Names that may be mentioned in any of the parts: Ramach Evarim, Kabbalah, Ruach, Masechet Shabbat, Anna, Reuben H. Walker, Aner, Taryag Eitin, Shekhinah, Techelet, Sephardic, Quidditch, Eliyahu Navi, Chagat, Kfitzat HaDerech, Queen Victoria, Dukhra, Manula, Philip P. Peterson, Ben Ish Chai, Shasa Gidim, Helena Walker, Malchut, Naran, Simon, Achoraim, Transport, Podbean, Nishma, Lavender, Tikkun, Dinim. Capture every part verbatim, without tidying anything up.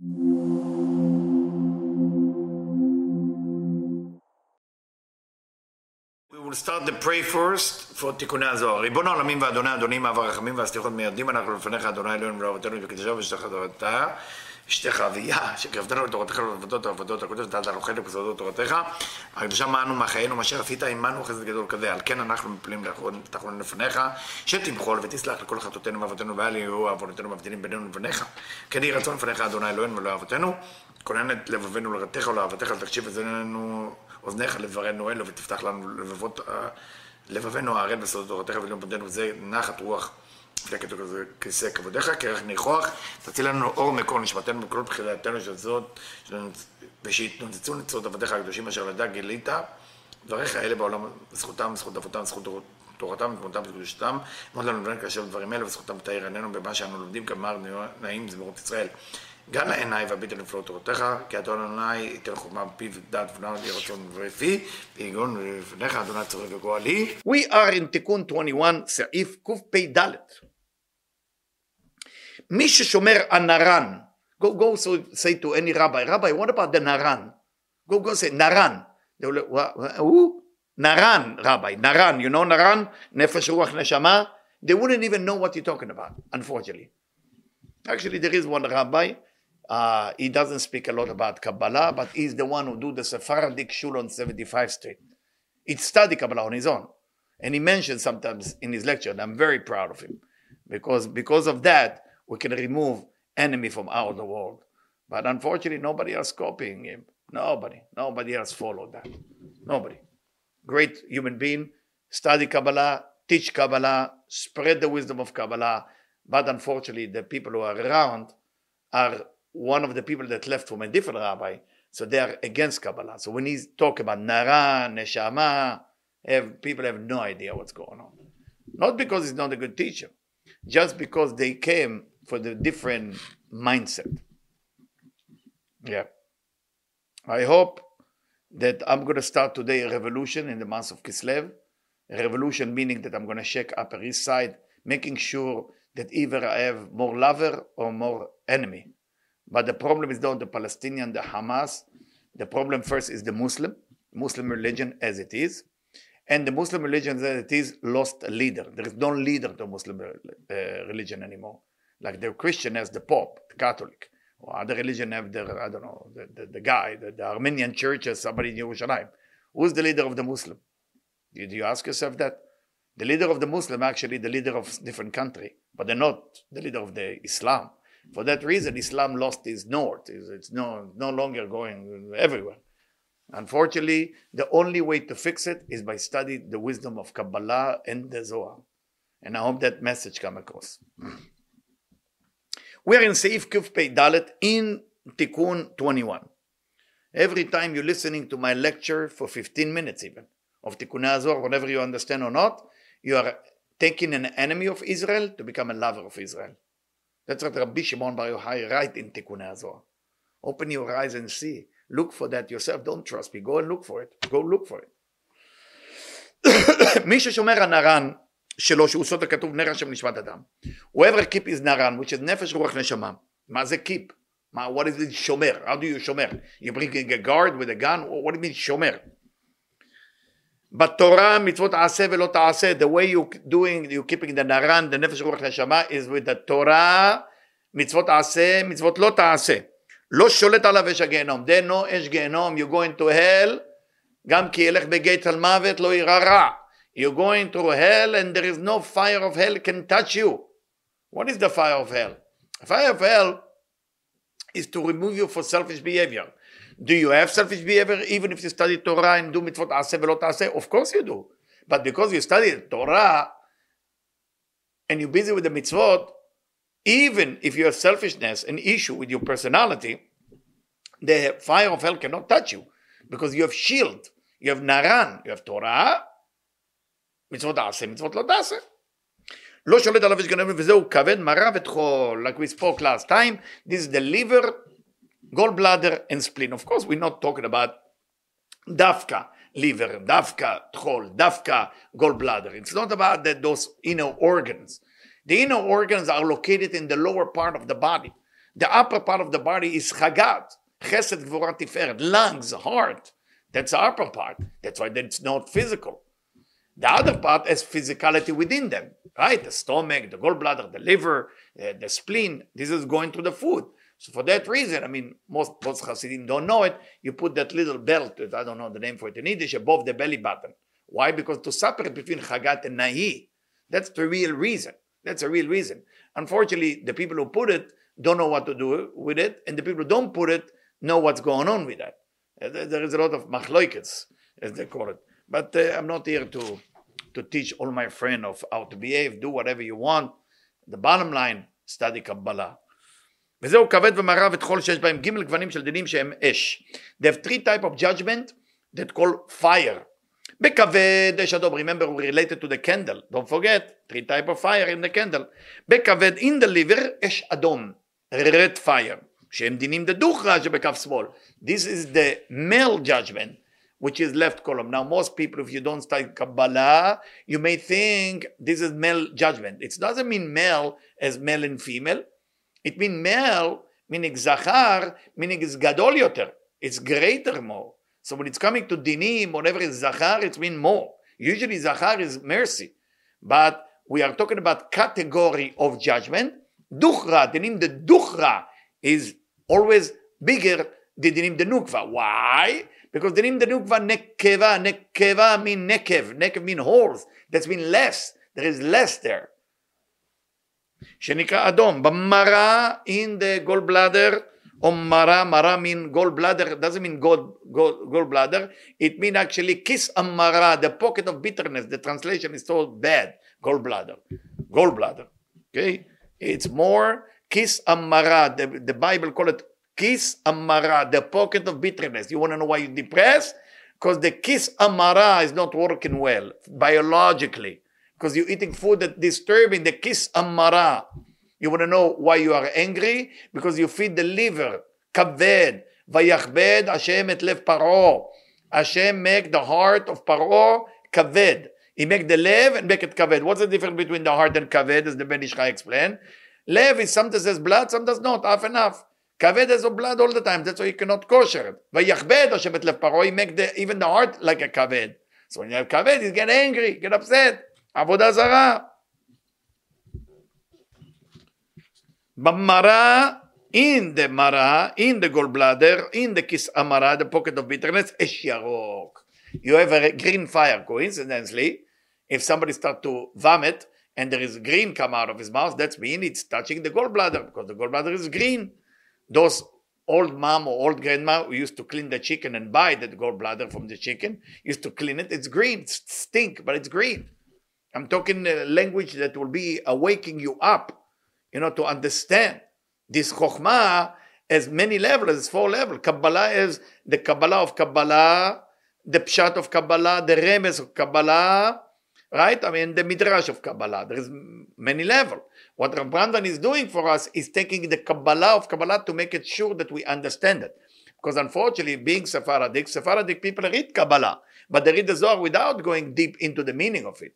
We'll start the pray first for Tikkunei HaZohar. ריבונו העולמים ואדוני אדונים אב הרחמים והסליחות מיירדים אנחנו לפניך אדוני אלוהינו ולאבותינו ולקדושה ולשלחה תורתה אשתך אביה שקרבתנו לתורתך ולעבודות העבודות הקודש נתת לנו חלק וסודות תורתך הקדושה מענו מחיינו מאשר עשית עמנו חסד גדול כזה על כן אנחנו מפלים לתחננו לפניך שתמחול ותסלח לכל חטאותינו ועוונותינו ואל יהיו עוונותינו מבדילים בינינו לבניך כן יהי רצון לפניך אדוני אלוהינו ולאבותינו כונן את לבבנו לרעתך ולאהבתך ותקשיב אוזנינו אוזניך לדברינו אלו ותפתח לנו לבבות לבבנו הערל וסודות תורתך ולא פדנו זה נחת רוח כיסא כבודך, כרך ניחוח, תציל לנו אור מקור נשמתנו בכל בחילתנו של זאת, ושיתנוצצו נצרות עבדיך הקדושים אשר לדע גילית, דבריך האלה בעולם, זכותם, זכות אבותם, זכות תורתם, תמותם, קדושתם, עמוד לנו לבן כאשר דברים אלה, וזכותם תאיר עינינו במה שאנו לומדים כמר נעים זמירות ישראל. גן העיניי והביט לנפלאות תורתך, כי אדון עיניי ייתן חוכמה בפיו דעת ונעד ירצון ורפי, ויגון ולפניך אדוני צורי וגואלי. We are in תיקון עשרים ואחת, סעיף קפ"ד. מי ששומר הנרן, go, go say to any rabbi, rabbi, what about the naran? Go, go say, naran. Who? Naran, rabbi, naran, you know naran? נפש, רוח, נשמה. They wouldn't even know what you're talking about, unfortunately. Actually, there is one rabbi. Uh, he doesn't speak a lot about Kabbalah, but he's the one who do the Sephardic shul on seventy-fifth Street. He studied Kabbalah on his own. And he mentions sometimes in his lecture, and I'm very proud of him. Because, because of that, we can remove enemy from out of the world. But unfortunately, nobody else copying him. Nobody. Nobody else followed that. Nobody. Great human being. Study Kabbalah, teach Kabbalah, spread the wisdom of Kabbalah. But unfortunately, the people who are around are one of the people that left from a different rabbi. So they are against Kabbalah. So when he talks about Naran, Neshama, have, people have no idea what's going on. Not because he's not a good teacher. Just because they came for the different mindset. Yeah. I hope that I'm going to start today a revolution in the month of Kislev. A revolution meaning that I'm going to shake Upper East Side, making sure that either I have more lover or more enemy. But the problem is not the Palestinian, the Hamas. The problem first is the Muslim, Muslim religion as it is. And the Muslim religion as it is lost a leader. There is no leader to Muslim uh, religion anymore. Like the Christian has the Pope, the Catholic. Or other religion have their, I don't know, the, the, the guy, the, the Armenian church has somebody in Yerushalayim. Who's the leader of the Muslim? Did you ask yourself that? The leader of the Muslim, actually the leader of a different country, but they're not the leader of the Islam. For that reason, Islam lost its north. It's no, no longer going everywhere. Unfortunately, the only way to fix it is by studying the wisdom of Kabbalah and the Zohar. And I hope that message comes across. We are in Seif Kuf Pei Dalet in Tikkun twenty-one. Every time you're listening to my lecture for fifteen minutes even, of Tikkunei HaZohar, whatever you understand or not, you are taking an enemy of Israel to become a lover of Israel. That's what Rabbi Shimon Bar Yochai writes in Tikkunei HaZohar. Open your eyes and see. Look for that yourself. Don't trust me. Go and look for it. Go look for it. מי ששומר הנרן שלו, שהוא סוד הכתוב נר השם נשמת אדם. Whoever keep his naran, which is נפש רוח נשמה. מה זה keep? מה, what is it שומר? How do you שומר? You bring a guard with a gun? What do you mean שומר? But Torah, mitzvot aseh velo ta'aseh, the way you doing, you keeping the naran, the nefesh ruach neshama, is with the Torah, mitzvot aseh, mitzvot lo ta'aseh. Lo sholet alav esh ha'gehenom. There no esh gehenom. You're going to hell. Gam ki yelech begeit halmavet lo yira ra. You're going to hell, and there is no fire of hell can touch you. What is the fire of hell? The fire of hell is to remove you for selfish behavior. Do you have selfish behavior even if you study Torah and do mitzvot aseh velo ta'aseh? Of course you do. But because you study Torah and you're busy with the mitzvot, even if you have selfishness, an issue with your personality, the fire of hell cannot touch you because you have shield, you have naran, you have Torah, mitzvot aseh, mitzvot lo ta'aseh. Lo sholet alav esh gehenom vezeu kaved, mara v'tchol. Like we spoke last time, this is the liver, gallbladder and spleen. Of course, we're not talking about dafka, liver, dafka, tchol, dafka, gallbladder. It's not about that, those inner organs. The inner organs are located in the lower part of the body. The upper part of the body is Chagat, Chesed Gvura Tiferet, lungs, heart. That's the upper part. That's why it's not physical. The other part has physicality within them, right? The stomach, the gallbladder, the liver, uh, the spleen. This is going to the food. So for that reason, I mean, most, most Hasidim don't know it. You put that little belt, I don't know the name for it in Yiddish, above the belly button. Why? Because to separate between Chagat and Nahi. That's the real reason. That's a real reason. Unfortunately, the people who put it don't know what to do with it, and the people who don't put it know what's going on with that. There is a lot of machloikets, as they call it. But uh, I'm not here to, to teach all my friends of how to behave, do whatever you want. The bottom line, study Kabbalah. They have three types of judgment that call fire. Remember, we related to the candle. Don't forget, three types of fire in the candle. Bekaved, in the liver, esh adom, red fire. This is the male judgment, which is left column. Now, most people, if you don't study Kabbalah, you may think this is male judgment. It doesn't mean male as male and female. It means male, meaning zachar, meaning it's gadol yoter. It's greater more. So when it's coming to dinim, whatever is zachar, it means more. Usually zachar is mercy. But we are talking about category of judgment. Dukhra, dinim, the dukhra is always bigger than dinim, the nukva. Why? Because dinim, the nukva, nekeva, nekeva means nekev. Nekev means horse. That means less. There is less there. Shenika Adom, but Mara in the gallbladder, or Mara, Mara mean gallbladder, doesn't mean gold, gold, gallbladder, it means actually Kiss Amara, the pocket of bitterness. The translation is so bad, gallbladder, gallbladder, okay? It's more Kiss Amara, the, the Bible call it Kiss Amara, the pocket of bitterness. You want to know why you're depressed? Because the Kiss Amara is not working well, biologically. Because you're eating food that's disturbing the Kiss Amara. You want to know why you are angry? Because you feed the liver. Kaved. Vayachbed Hashem et lev paro. Hashem make the heart of paro kaved. He make the lev and make it kaved. What's the difference between the heart and kaved, as the Ben Ish Chai explained? Lev is sometimes has blood, sometimes not, half and half. Kaved has blood all the time. That's why you cannot kosher. Vayachbed Hashem et lev paro. He make the, even the heart like a kaved. So when you have kaved, you get angry, get upset. Avodah Zarah. B'mara, in the Mara, in the gallbladder, in the Kiss Amara, the pocket of bitterness, Esh Yarok. You have a green fire. Coincidentally, if somebody starts to vomit and there is green come out of his mouth, that's mean it's touching the gallbladder because the gallbladder is green. Those old mom or old grandma who used to clean the chicken and buy the gallbladder from the chicken, used to clean it. It's green. It stink, but it's green. I'm talking a language that will be awakening you up, you know, to understand. This Chokhmah has many levels, it's four levels. Kabbalah is the Kabbalah of Kabbalah, the Pshat of Kabbalah, the Remes of Kabbalah, right? I mean, the Midrash of Kabbalah. There is many levels. What Rav Brandon is doing for us is taking the Kabbalah of Kabbalah to make it sure that we understand it. Because unfortunately, being Sephardic, Sephardic people read Kabbalah, but they read the Zohar without going deep into the meaning of it.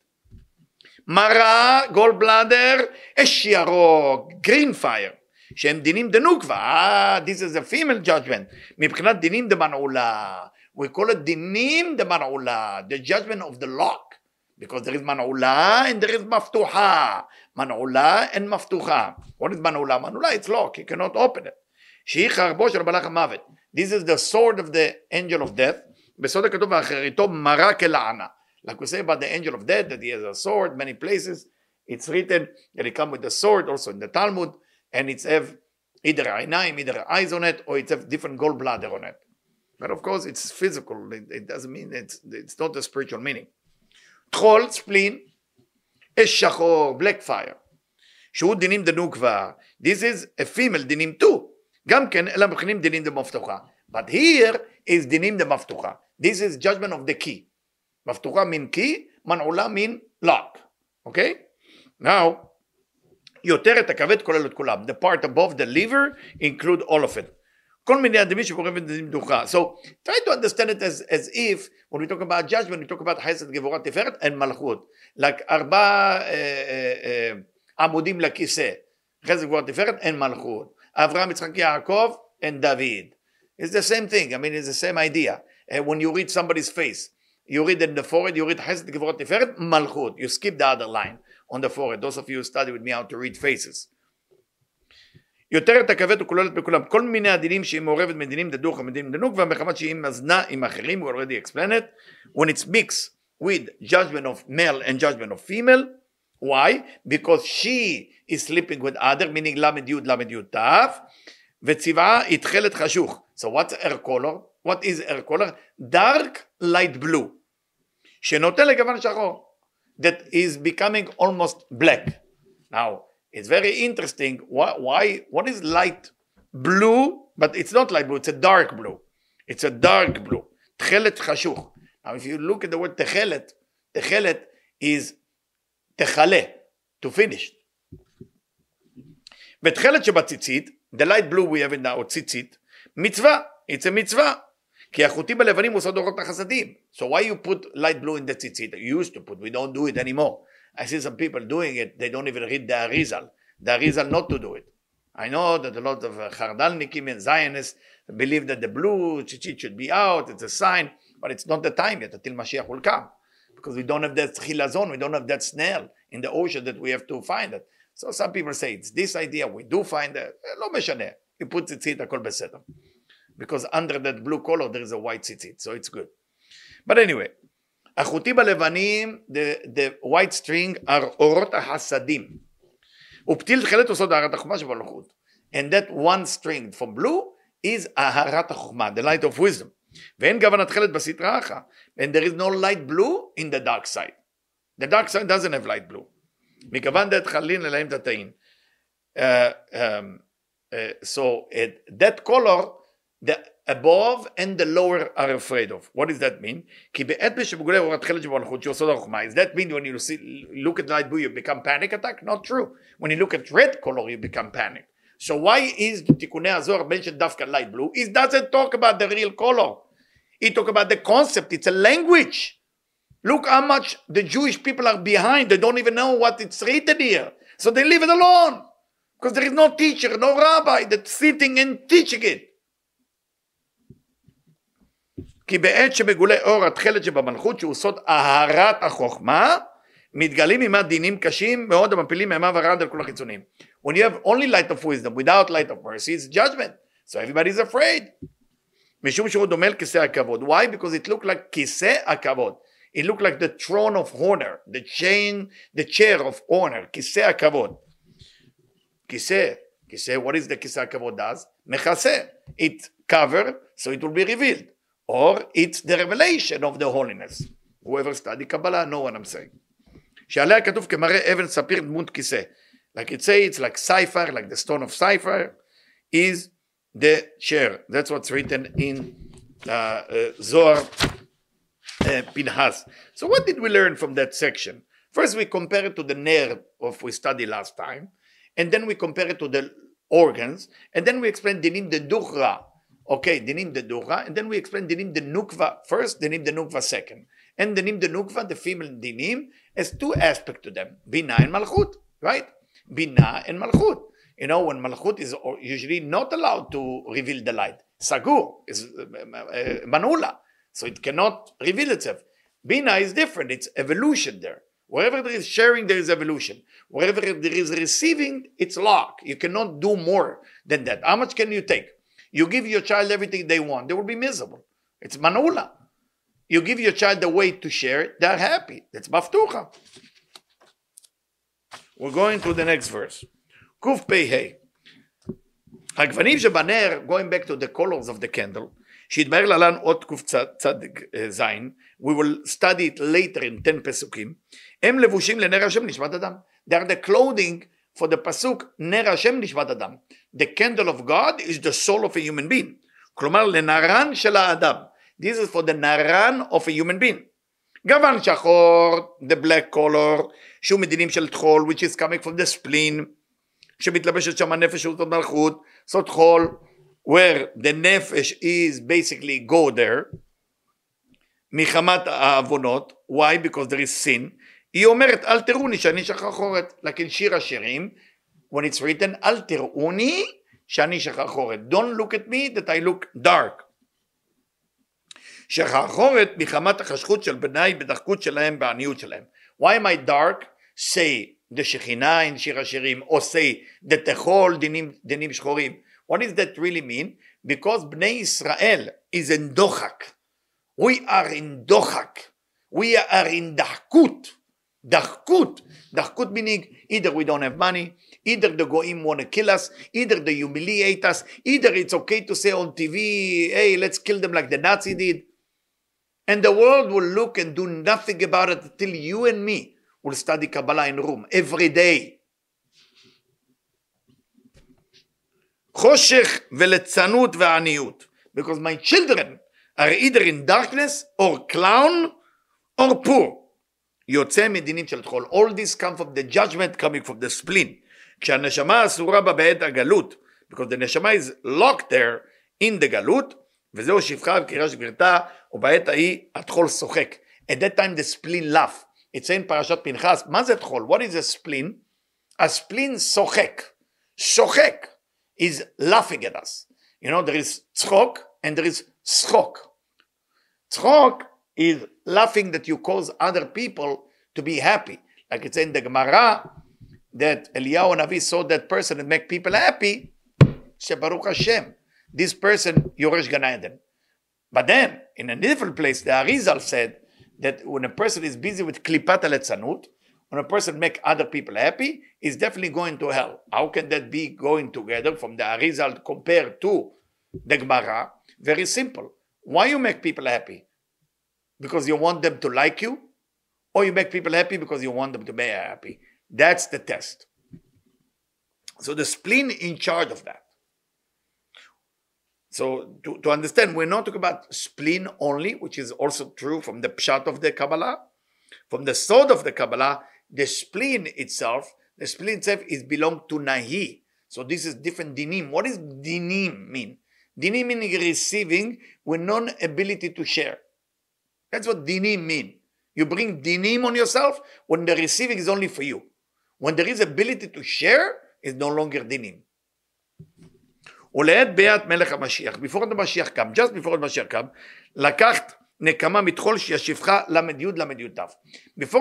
Mara, gallbladder, eshiaro, green fire. Shem dinim de nukva. Ah, this is a female judgment. Mibchinat dinim de manula. We call it dinim de manula, the judgment of the lock. Because there is manula and there is maftucha. Manula and maftucha. What is manula? Manula, it's lock. You cannot open it. She'i charbo shel malach hamavet. This is the sword of the angel of death. Besod hakatov v'acherito mara kela'ana. Like we say about the angel of death, that he has a sword, many places. It's written that he comes with a sword, also in the Talmud, and it's have either einaim, either eyes on it, or it's have different gallbladder on it. But of course, it's physical. It, it doesn't mean, it's, it's not a spiritual meaning. Tchol, spleen, eshachor, black fire. Shehu dinim denukva. This is a female dinim too. Gamken elam b'chinim dinim demaftucha. But here is dinim demaftucha. This is judgment of the key. Maftucha mean key, man'ula mean lock. Okay? Now, yoteret hakaved kolel et kulam. The part above the liver include all of it. Kol minei adamim shekoroim dinim dukhra. So, try to understand it as, as if, when we talk about judgment, we talk about chesed gevurah tiferet and malchut. Like arba amudim lakise. Chesed gevurah tiferet and malchut. Avraham, Yitzchak, Yaakov, and David. It's the same thing. I mean, it's the same idea. Uh, when you read somebody's face, you read in the forehead, you read Chesed, Gevurot, Tiferet, Malchut. You skip the other line on the forehead. Those of you who study with me how to read faces. יותרת הכבד וכוללת בכולם. כל מיני הדינים שהיא מעורבת מדינים דדוך ומדינים דנוק, והמחמת שהיא מזנה עם אחרים, we already explained it. When it's mixed with judgment of male and judgment of female, why? Because she is sleeping with other, meaning Lamed Yud Lamed Yud Tav, וצבעה היא תכלת חשוך. So what's her color? What is her color? Dark light blue. שנוטה לגוון שחור. That is becoming almost black. Now, it's very interesting. Why, why? What is light blue? But it's not light blue. It's a dark blue. It's a dark blue. Techelet chashuch. Now, if you look at the word techelet, techelet is techale, to finish. V'techelet shebatzitzit, the light blue we have in our tzitzit, mitzvah. It's a mitzvah. כי החוטים הלבנים מוסד אורות החסדים. So why you put light blue in the tzitzit? You used to put. We don't do it anymore. I see some people doing it, they don't even read the Arizal. The Arizal not to do it. I know that a lot of Chardalnikim and Zionists believe that the blue tzitzit should be out, it's a sign, but it's not the time yet until Mashiach will come. Because we don't have that chilazon, we don't have that snail in the ocean that we have to find it. So some people say, it's this idea, we do find it. Lo meshane. You put tzitzit, akol beseder. Because under that blue color, there is a white tzitzit, so it's good. But anyway, החוטים הלבנים, the, the white string, are אורות החסדים. ופתיל תחילת עושות הארת החוכמה שבמלכות. And that one string from blue is הארת החוכמה, the light of wisdom. ואין גוון תחילת בסתרה אחת. And there is no light blue in the dark side. The dark side doesn't have light blue. מכוון דעת חלין ללאים דתאים. So at that color, the above and the lower are afraid of. What does that mean? Does that mean when you see, look at light blue, you become panic attack? Not true. When you look at red color, you become panic. So why is Tikkunei HaZohar mentioned Dafka light blue? It doesn't talk about the real color. It talks about the concept. It's a language. Look how much the Jewish people are behind. They don't even know what it's written here. So they leave it alone. Because there is no teacher, no rabbi that's sitting and teaching it. כי בעת שמגולה אור התכלת שבמלכות שהוא סוד אהרת החוכמה מתגלים עם הדינים קשים מאוד המפילים מהמה ורד על כל החיצונים. When you have only light of wisdom without light of mercy it's judgment. So everybody is afraid. משום שהוא דומה לכיסא הכבוד. Why? Because it looked like כיסא הכבוד. It looked like the throne of honor. The chain, the chair of honor. כיסא הכבוד. כיסא. כיסא. What is the כיסא הכבוד does? מכסה. It cover so it will be revealed. Or it's the revelation of the holiness. Whoever studies Kabbalah know what I'm saying. שעליה כתוב כמראה אבן ספיר דמות כיסא. Like it say, it's like sapphire, like the stone of sapphire is the chair. That's what's written in uh, uh, Zohar uh, Pinhas. So what did we learn from that section? First we compare it to the Naar of we studied last time. And then we compare it to the organs. And then we explain Dinim the Dukhra. Okay, Dinim the Dukhra, and then we explain Dinim the Nukva first, Dinim the Nukva second. And Dinim the Nukva, the female Dinim, has two aspects to them, Bina and Malchut, right? Bina and Malchut. You know, when Malchut is usually not allowed to reveal the light. Sagur is Manula, so it cannot reveal itself. Bina is different, it's evolution there. Wherever there is sharing, there is evolution. Wherever there is receiving, it's lock. You cannot do more than that. How much can you take? You give your child everything they want, they will be miserable. It's Manula. You give your child the way to share, they're happy. That's Maftucha. We're going to the next verse. Kuf Pei Hei. Hagvanim shebaner, going back to the colors of the candle, sheitmer lalan ot kuf tzadik zayin. We will study it later in ten pesukim. Em levushim lener Hashem nishmat adam. They are the clothing for the pasuk, Ner Hashem Nishmat Adam. The candle of God is the soul of a human being. Klomar, leNaran shel Adam. This is for the Naran of a human being. Gavan Shachor, the black color. Shu Medinim shel Tchol, which is coming from the spleen. Shemitlaveshet sham Nefesh u'tod Malchut. So Tchol, where the Nefesh is, basically go there. Michamat Avonot. Why? Because there is sin. היא אומרת, אל תראוני שאני שחרחורת. Like in שיר השירים, when it's written, אל תראוני Shani shechachoret. Don't look at me that I look dark. Shechachoret bichamat hachashchut shel bnei b'dachkut shelahem ba'aniyut shelahem. Why am I dark? Say the Shekhinah in Shir HaShirim, or say the Techol Dinim Dinim Shchorim. What does that really mean? Because Bnei Israel is in Dochak. We are in Dochak. We are in Dachkut. Dachkut. Dachkut meaning either we don't have money, either the Goim want to kill us, either they humiliate us, either it's okay to say on T V, hey, let's kill them like the Nazi did. And the world will look and do nothing about it until you and me will study Kabbalah in room every day. Because my children are either in darkness or clown or poor. All these come from the judgment coming from the spleen. Because the neshama is locked there in the galut. At that time the spleen laugh. It's in Parashat Pinchas. What is a spleen? A spleen sochek. Sochek is laughing at us. You know, there is tzchok and there is schok. Tzchok is laughing that you cause other people to be happy. Like it's in the Gemara that Eliyahu Navi saw that person and make people happy. Shebaruch Hashem. This person, Yoresh Gan Eden. But then, in a different place, the Arizal said that when a person is busy with klipat aletzanut, when a person makes other people happy, he's definitely going to hell. How can that be going together from the Arizal compared to the Gemara? Very simple. Why you make people happy? Because you want them to like you? Or you make people happy because you want them to be happy? That's the test. So the spleen in charge of that. So to, to understand, we're not talking about spleen only, which is also true from the pshat of the Kabbalah. From the sod of the Kabbalah, the spleen itself, the spleen itself is belong to Nahi. So this is different dinim. What does dinim mean? Dinim meaning receiving with non-ability to share. That's what dinim mean. You bring dinim on yourself when the receiving is only for you. When there is ability to share, it's no longer dinim. Before the Mashiach comes, just before the Mashiach comes, before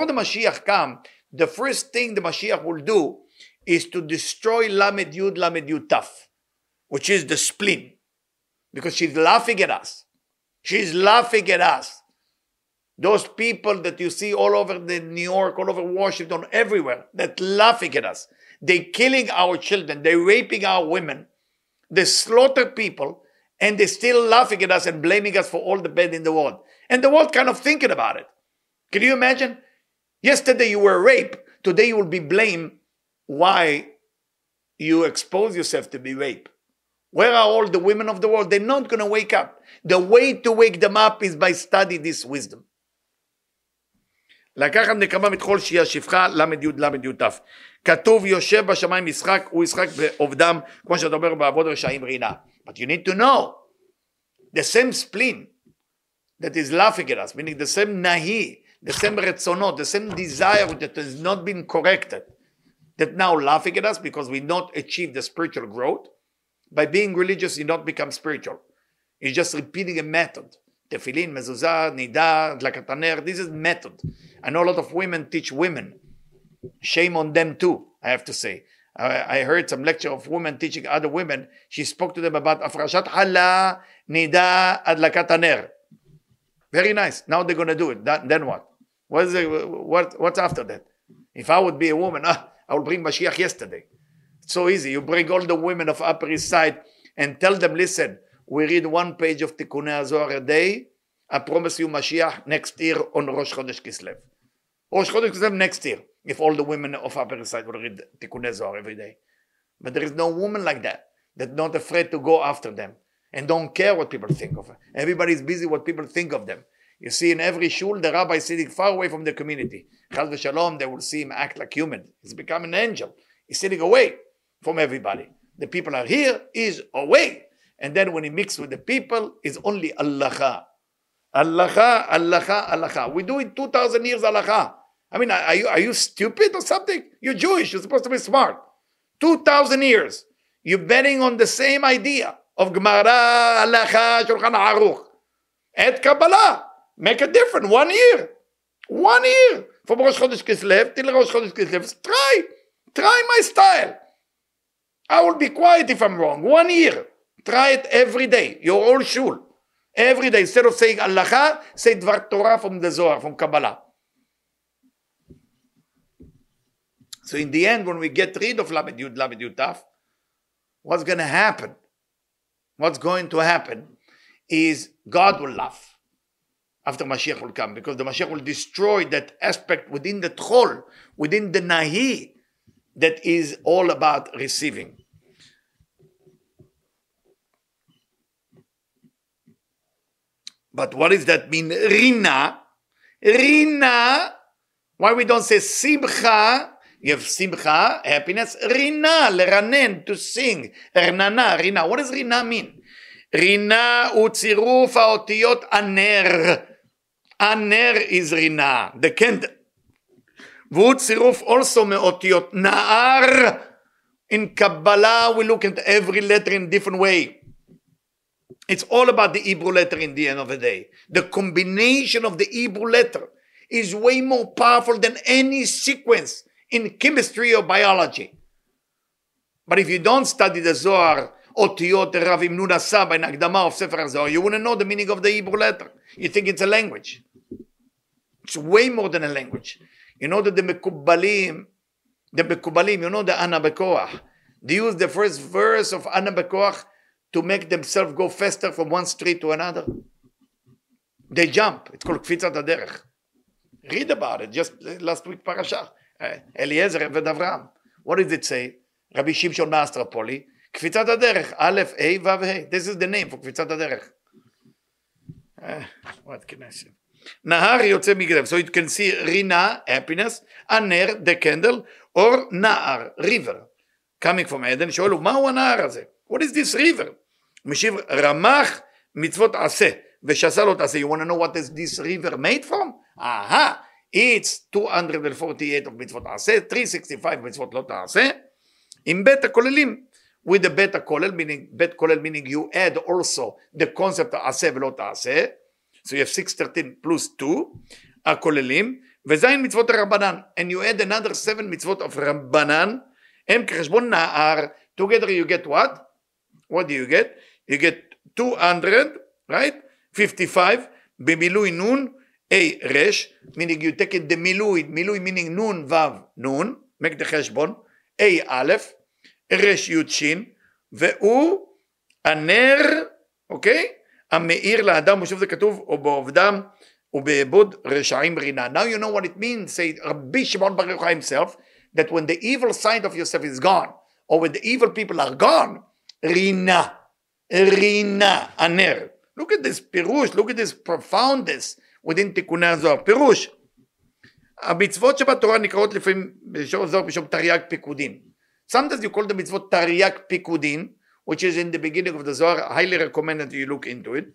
the Mashiach comes, the first thing the Mashiach will do is to destroy Lamed Yud Lamed Yud Tav, which is the spleen, because she's laughing at us. She's laughing at us. Those people that you see all over the New York, all over Washington, everywhere, that laughing at us. They're killing our children. They're raping our women. They slaughter people, and they're still laughing at us and blaming us for all the bad in the world. And the world kind of thinking about it. Can you imagine? Yesterday you were raped. Today you will be blamed why you expose yourself to be raped. Where are all the women of the world? They're not going to wake up. The way to wake them up is by study this wisdom. לקחת נקמה מתחול שהיא השפחה למד יוד למד יוד תף. כתוב יושב בשמיים ישחק, הוא ישחק בעובדם, כמו שאתה אומר בעבוד רשעים רינה. But you need to know the same spleen that is laughing at us, meaning the same nahi, the same רצונות, the same desire that has not been corrected, that now laughing at us because we not achieve the spiritual growth. By being religious, you not become spiritual. It's just repeating a method. Tefillin, mezuzah, nida, dlakat aner. This is method. I know a lot of women teach women. Shame on them too, I have to say. I, I heard some lecture of women teaching other women. She spoke to them about afrashat halah, nida, adlakat aner. Very nice. Now they're going to do it. That, then what? What is it, what? What's after that? If I would be a woman, ah, I would bring Mashiach yesterday. It's so easy. You bring all the women of Upper East Side and tell them, listen, we read one page of Tikkunei HaZohar a day. I promise you Mashiach next year on Rosh Chodesh Kislev. Rosh Chodesh Kislev next year, if all the women of Upper East Side will read Tikkunei HaZohar every day. But there is no woman like that, that's not afraid to go after them and don't care what people think of her. Everybody's busy what people think of them. You see in every shul, the rabbi is sitting far away from the community. Chaz v'shalom, they will see him act like human. He's become an angel. He's sitting away from everybody. The people are here, he's away. And then when he mixes with the people, it's only Allaha. Allaha, Allaha, Allaha. We do it two thousand years Allaha. I mean, are you, are you stupid or something? You're Jewish. You're supposed to be smart. two thousand years. You're betting on the same idea of Gemara, Allaha, Shulchan Aruch. Add Kabbalah. Make a difference. One year. One year. From Rosh Chodesh Kislev till Rosh Chodesh Kislev. Try. Try my style. I will be quiet if I'm wrong. One year. Try it every day. Your whole shul. Every day. Instead of saying Allaha, say Dvar Torah from the Zohar, from Kabbalah. So in the end, when we get rid of Lamed Yud Lamed Yud Tav, what's going to happen? What's going to happen is God will laugh after Mashiach will come, because the Mashiach will destroy that aspect within the Tchol, within the Nahi, that is all about receiving. But what does that mean? Rina. Rina. Why we don't say Simcha? You have Simcha, happiness. Rina, leranen, to sing. Ernana, Rina. What does Rina mean? Rina utziruf haotiyot aner. Aner is Rina. The candle. Vutziruf also meotiyot naar. In Kabbalah, we look at every letter in a different way. It's all about the Hebrew letter in the end of the day. The combination of the Hebrew letter is way more powerful than any sequence in chemistry or biology. But if you don't study the Zohar, Otiyot, Ravim, Nun Asab, and Akdama of Sefer HaZohar, you wouldn't know the meaning of the Hebrew letter. You think it's a language. It's way more than a language. You know that the Mekubbalim, the Mekubbalim, you know the Ana Bekoach, they use the first verse of Ana Bekoach to make themselves go faster from one street to another. They jump. It's called Kfitzat HaDerech. Read about it. Just last week, Parashah. Uh, Eliezer and Avram. What did it say? Rabbi Shimon Mastrapoli. Kfitzat HaDerech. Aleph, A, Vav, He. This is the name for Kfitzat HaDerech. Uh, what can I say? Nahar Yotze Migdev. So you can see Rina, happiness, Aner, the candle, or Naar, river. Coming from Eden. Shoalu, Ma'u Anar Azeh? What is this river? Mishiv Ramach Mitzvot Aseh. Veshassalot Aseh. You want to know what is this river made from? Aha! It's two hundred forty-eight of mitzvot aseh, three hundred sixty-five mitzvot lot aseh. In beta kolelim, with the beta kolel, meaning bet kolel, meaning you add also the concept of aseh velot aseh. So you have six hundred thirteen plus two, a kolelim, vezayin mitzvot rabbanan, and you add another seven mitzvot of rabbanan, em kecheshbon na'ar. Together you get what? What do you get? You get two hundred, right? fifty-five, bimilui nun, A resh, meaning you take it the milui, milui meaning nun vav nun, make the cheshbon, A aleph, resh yud shin, ve'u aner, okay? Ameir la'adam, ושוב זה כתוב, ובעובדם, ובעבוד רשעים רינה. Now you know what it means, say Rabbi Shimon Bar Yochai himself, that when the evil side of yourself is gone, or when the evil people are gone, Rina, Rina, aner. Look at this pirush, look at this profoundness within Tikkunei HaZohar. פירוש, המצוות שבתורה נקראות לפעמים בשום זוהר, בשום תרי"ג פיקודים. Sometimes you call the mitzvot תרי"ג פיקודים, which is in the beginning of the Zohar, I highly recommend that you look into it.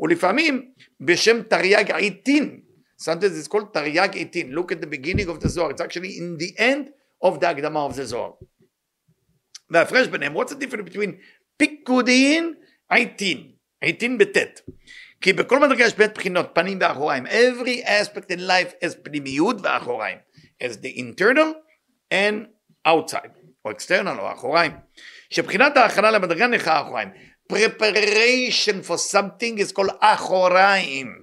ולפעמים בשם תרי"ג עיתין. Sometimes it's called תרי"ג עיתין. Look at the beginning of the Zohar. It's actually in the end of the הקדמה of the Zohar. וההפרש ביניהם, what's the difference between פיקודים עיתין? עיתין בטט. Every aspect in life has pnimiyut v'achoraim, as the internal and outside, or external, or achoraim. Preparation for something is called achoraim.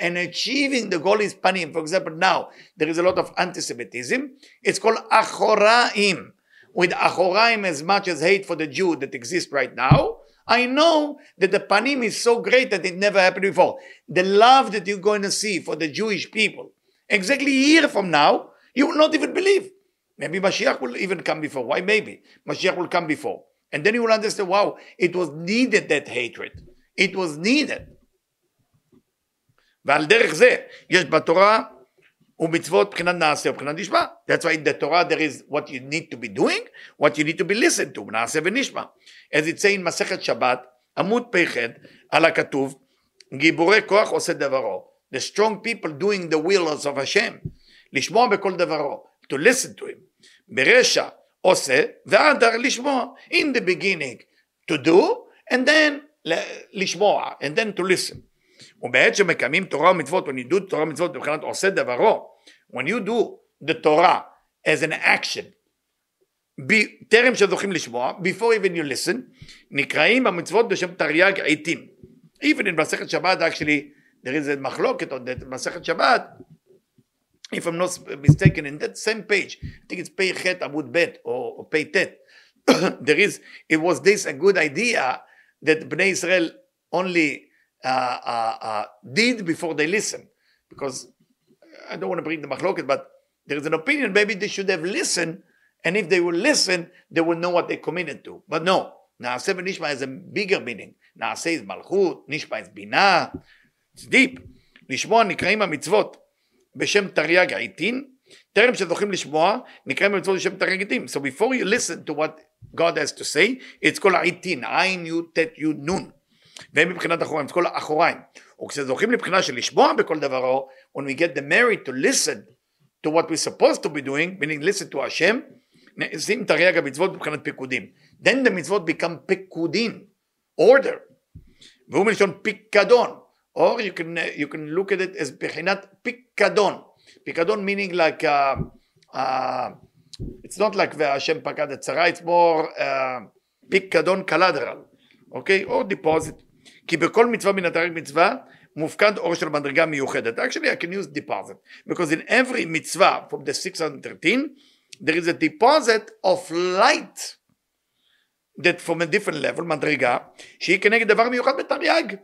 And achieving the goal is panim. For example, now there is a lot of anti-Semitism. It's called achoraim. With achoraim as much as hate for the Jew that exists right now, I know that the panim is so great that it never happened before. The love that you're going to see for the Jewish people, exactly a year from now, you will not even believe. Maybe Mashiach will even come before. Why maybe? Mashiach will come before. And then you will understand, wow, it was needed, that hatred. It was needed. That's why in the Torah there is what you need to be doing, what you need to be listened to. As it says in Masechet Shabbat, Amud Peiched, ala Katuv, Giborei Koach Oseh Devaro. The strong people doing the wills of Hashem. Lishmoa Bekol Devaro. To listen to him. Beresha, Oseh ve'adar lishmoa. In the beginning, to do, and then lishmoa, and then to listen. When you do the Torah as an action, before even you listen, even in Masechet Shabbat, actually, there is a machloket on that Masechet Shabbat. If I'm not mistaken, in that same page, I think it's Pei Chet Amud Bet or Pei Tet. There is. It was this a good idea that Bnei Israel only uh, uh, uh, did before they listened, because I don't want to bring the machloket, but there is an opinion. Maybe they should have listened, and if they will listen, they will know what they committed to. But no, Naaseh v'Nishma has a bigger meaning. Naaseh is Malchut, Nishma is Bina. It's deep. Lishmoa nikraim hamitzvot b'shem Taryag Eitin. Terem shezochim lishmoa nikraim hamitzvot b'shem Taryag Eitin. So before you listen to what God has to say, it's called Eitin. Ayin Yud Tet Yud Nun. V'hem b'bchinat Achoraim. It's called Achoraim. Uksezochim l'bchinat shel lishmoa b'kol davaro. When we get the merit to listen to what we're supposed to be doing, meaning listen to Hashem, then the mitzvot become pekudim, order. Or you can you can look at it as bechinat pikadon. Pikadon meaning like uh, uh, it's not like the Hashem pakad tzara. It's more uh, pikadon collateral, okay, or deposit. Ki b'kol mitzvah min hatareg mitzvah mufkad or shel madriga miyuchedet. Actually, I can use deposit because in every mitzvah from the six hundred thirteen. There is a deposit of light that from a different level, Madriga, she can make davar miyuchad b'taryag.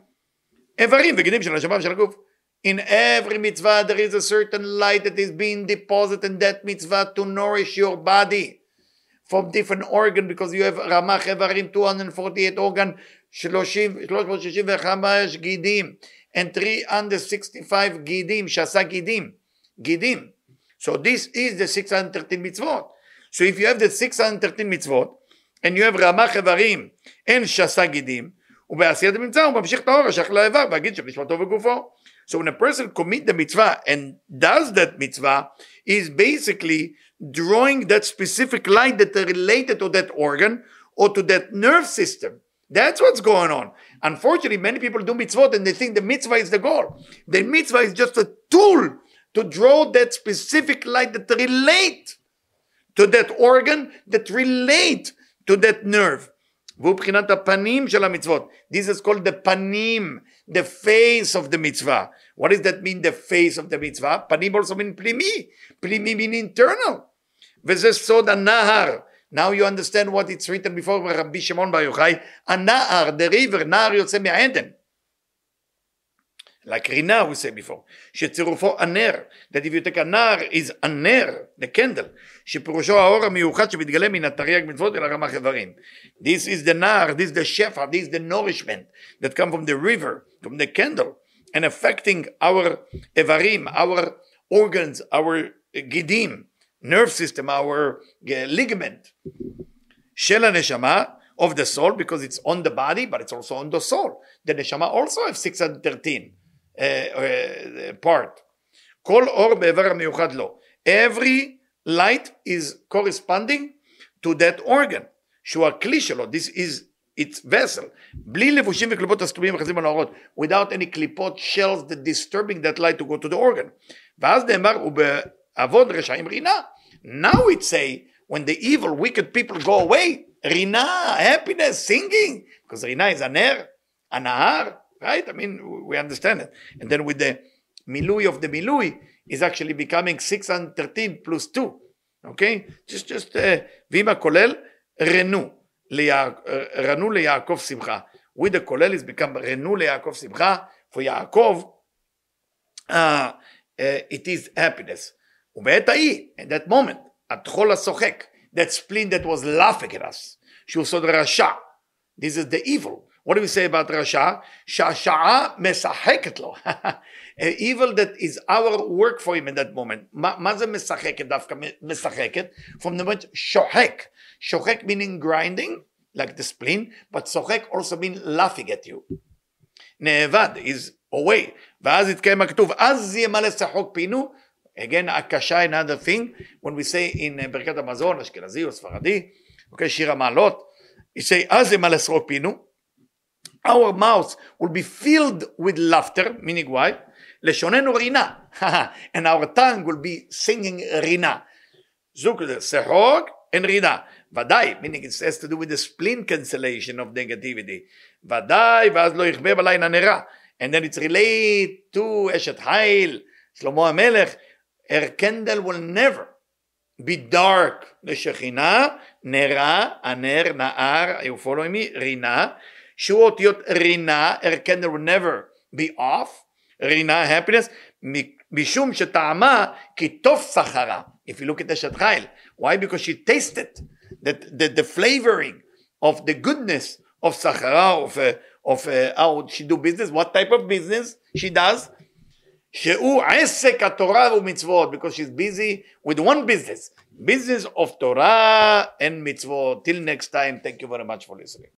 Evarim v'gedim shel hashama shel guf. In every mitzvah, there is a certain light that is being deposited in that mitzvah to nourish your body from different organ, because you have ramach evarim, two hundred forty-eight organ, three hundred sixty-five gidim, and three hundred sixty-five gidim, shasa gidim, gidim. So this is the six hundred thirteen mitzvot. So if you have the six hundred thirteen mitzvot, and you have ramach evarim and shasa gidim, so when a person commits the mitzvah and does that mitzvah, is basically drawing that specific light that is related to that organ or to that nerve system. That's what's going on. Unfortunately, many people do mitzvot and they think the mitzvah is the goal. The mitzvah is just a tool to draw that specific light that relate to that organ, that relate to that nerve. This is called the panim, the face of the mitzvah. What does that mean, the face of the mitzvah? Panim also means plimi. Plimi means internal. Now you understand what it's written before by Rabbi Shimon Bar Yochai. Anar, the river, Naar Yotze Me'eden. Like Rina, we said before, shetzirufo aner, that if you take a nar, is aner, the candle. Shepurusho ha'or miyuchat shemidgale min hataryag mitzvot el ramach evarim. This is the nar, this is the shefa, this is the nourishment that comes from the river, from the candle, and affecting our evarim, our organs, our gidim, nerve system, our ligament. Shel ha'neshama, of the soul, because it's on the body, but it's also on the soul. The neshama also has six hundred thirteen. Uh, uh, part. Every light is corresponding to that organ. This is its vessel. Without any klipot shells that disturbing that light to go to the organ. Now it say, when the evil, wicked people go away, Rina, happiness, singing, because Rina is Aner, Anahar. Right? I mean, we understand it. And then with the milui of the milui is actually becoming six hundred thirteen plus two. Okay? Just, just, vima kolel, renu, renu le Yaakov simcha. With the kolel, it's become renu le Yaakov simcha. For Yaakov, uh, uh, it is happiness. Ubeetai, at that moment, atchol ha-sochek, that spleen that was laughing at us. She was so the rasha. This is the evil. What do we say about Rasha? Shasha'a mesacheket lo. An evil that is our work for him in that moment. Ma ze mesacheket dafka mesacheket? From the word shohek. Shohek meaning grinding, like the spleen, but sohek also means laughing at you. Ne'evad is away. V'az itkayem haktuv. Az yemale sachok pinu. Again, Akasha, another thing, when we say in Berkat HaMazon, Ashkenazi or Sephardi, okay, Shira Malot, you say, Azem al-Esro Pinu, our mouths will be filled with laughter, meaning why? Leshonenu Rina, and our tongue will be singing Rina. Zuk, Sehog, and Rina. Vadai, meaning it has to do with the spleen cancellation of negativity. Vadai, vaz lo yichbe b'alai nanera. And then it's related to Eshet Hail, Shlomo HaMelech. Her candle will never be dark. L'shechina, nera, aner, naar, you follow me? Rina. Shuot yot Rina, her candle will never be off. Rina, happiness. Mishum sheta'ama ki tov sachara. If you look at Eshet Hail. Why? Because she tasted that the, the flavoring of the goodness of Sachara, of uh, of uh, how she do business, what type of business she does. She'u esek haTorah u'mitzvot, because she's busy with one business, business of Torah and mitzvot. Till next time, thank you very much for listening.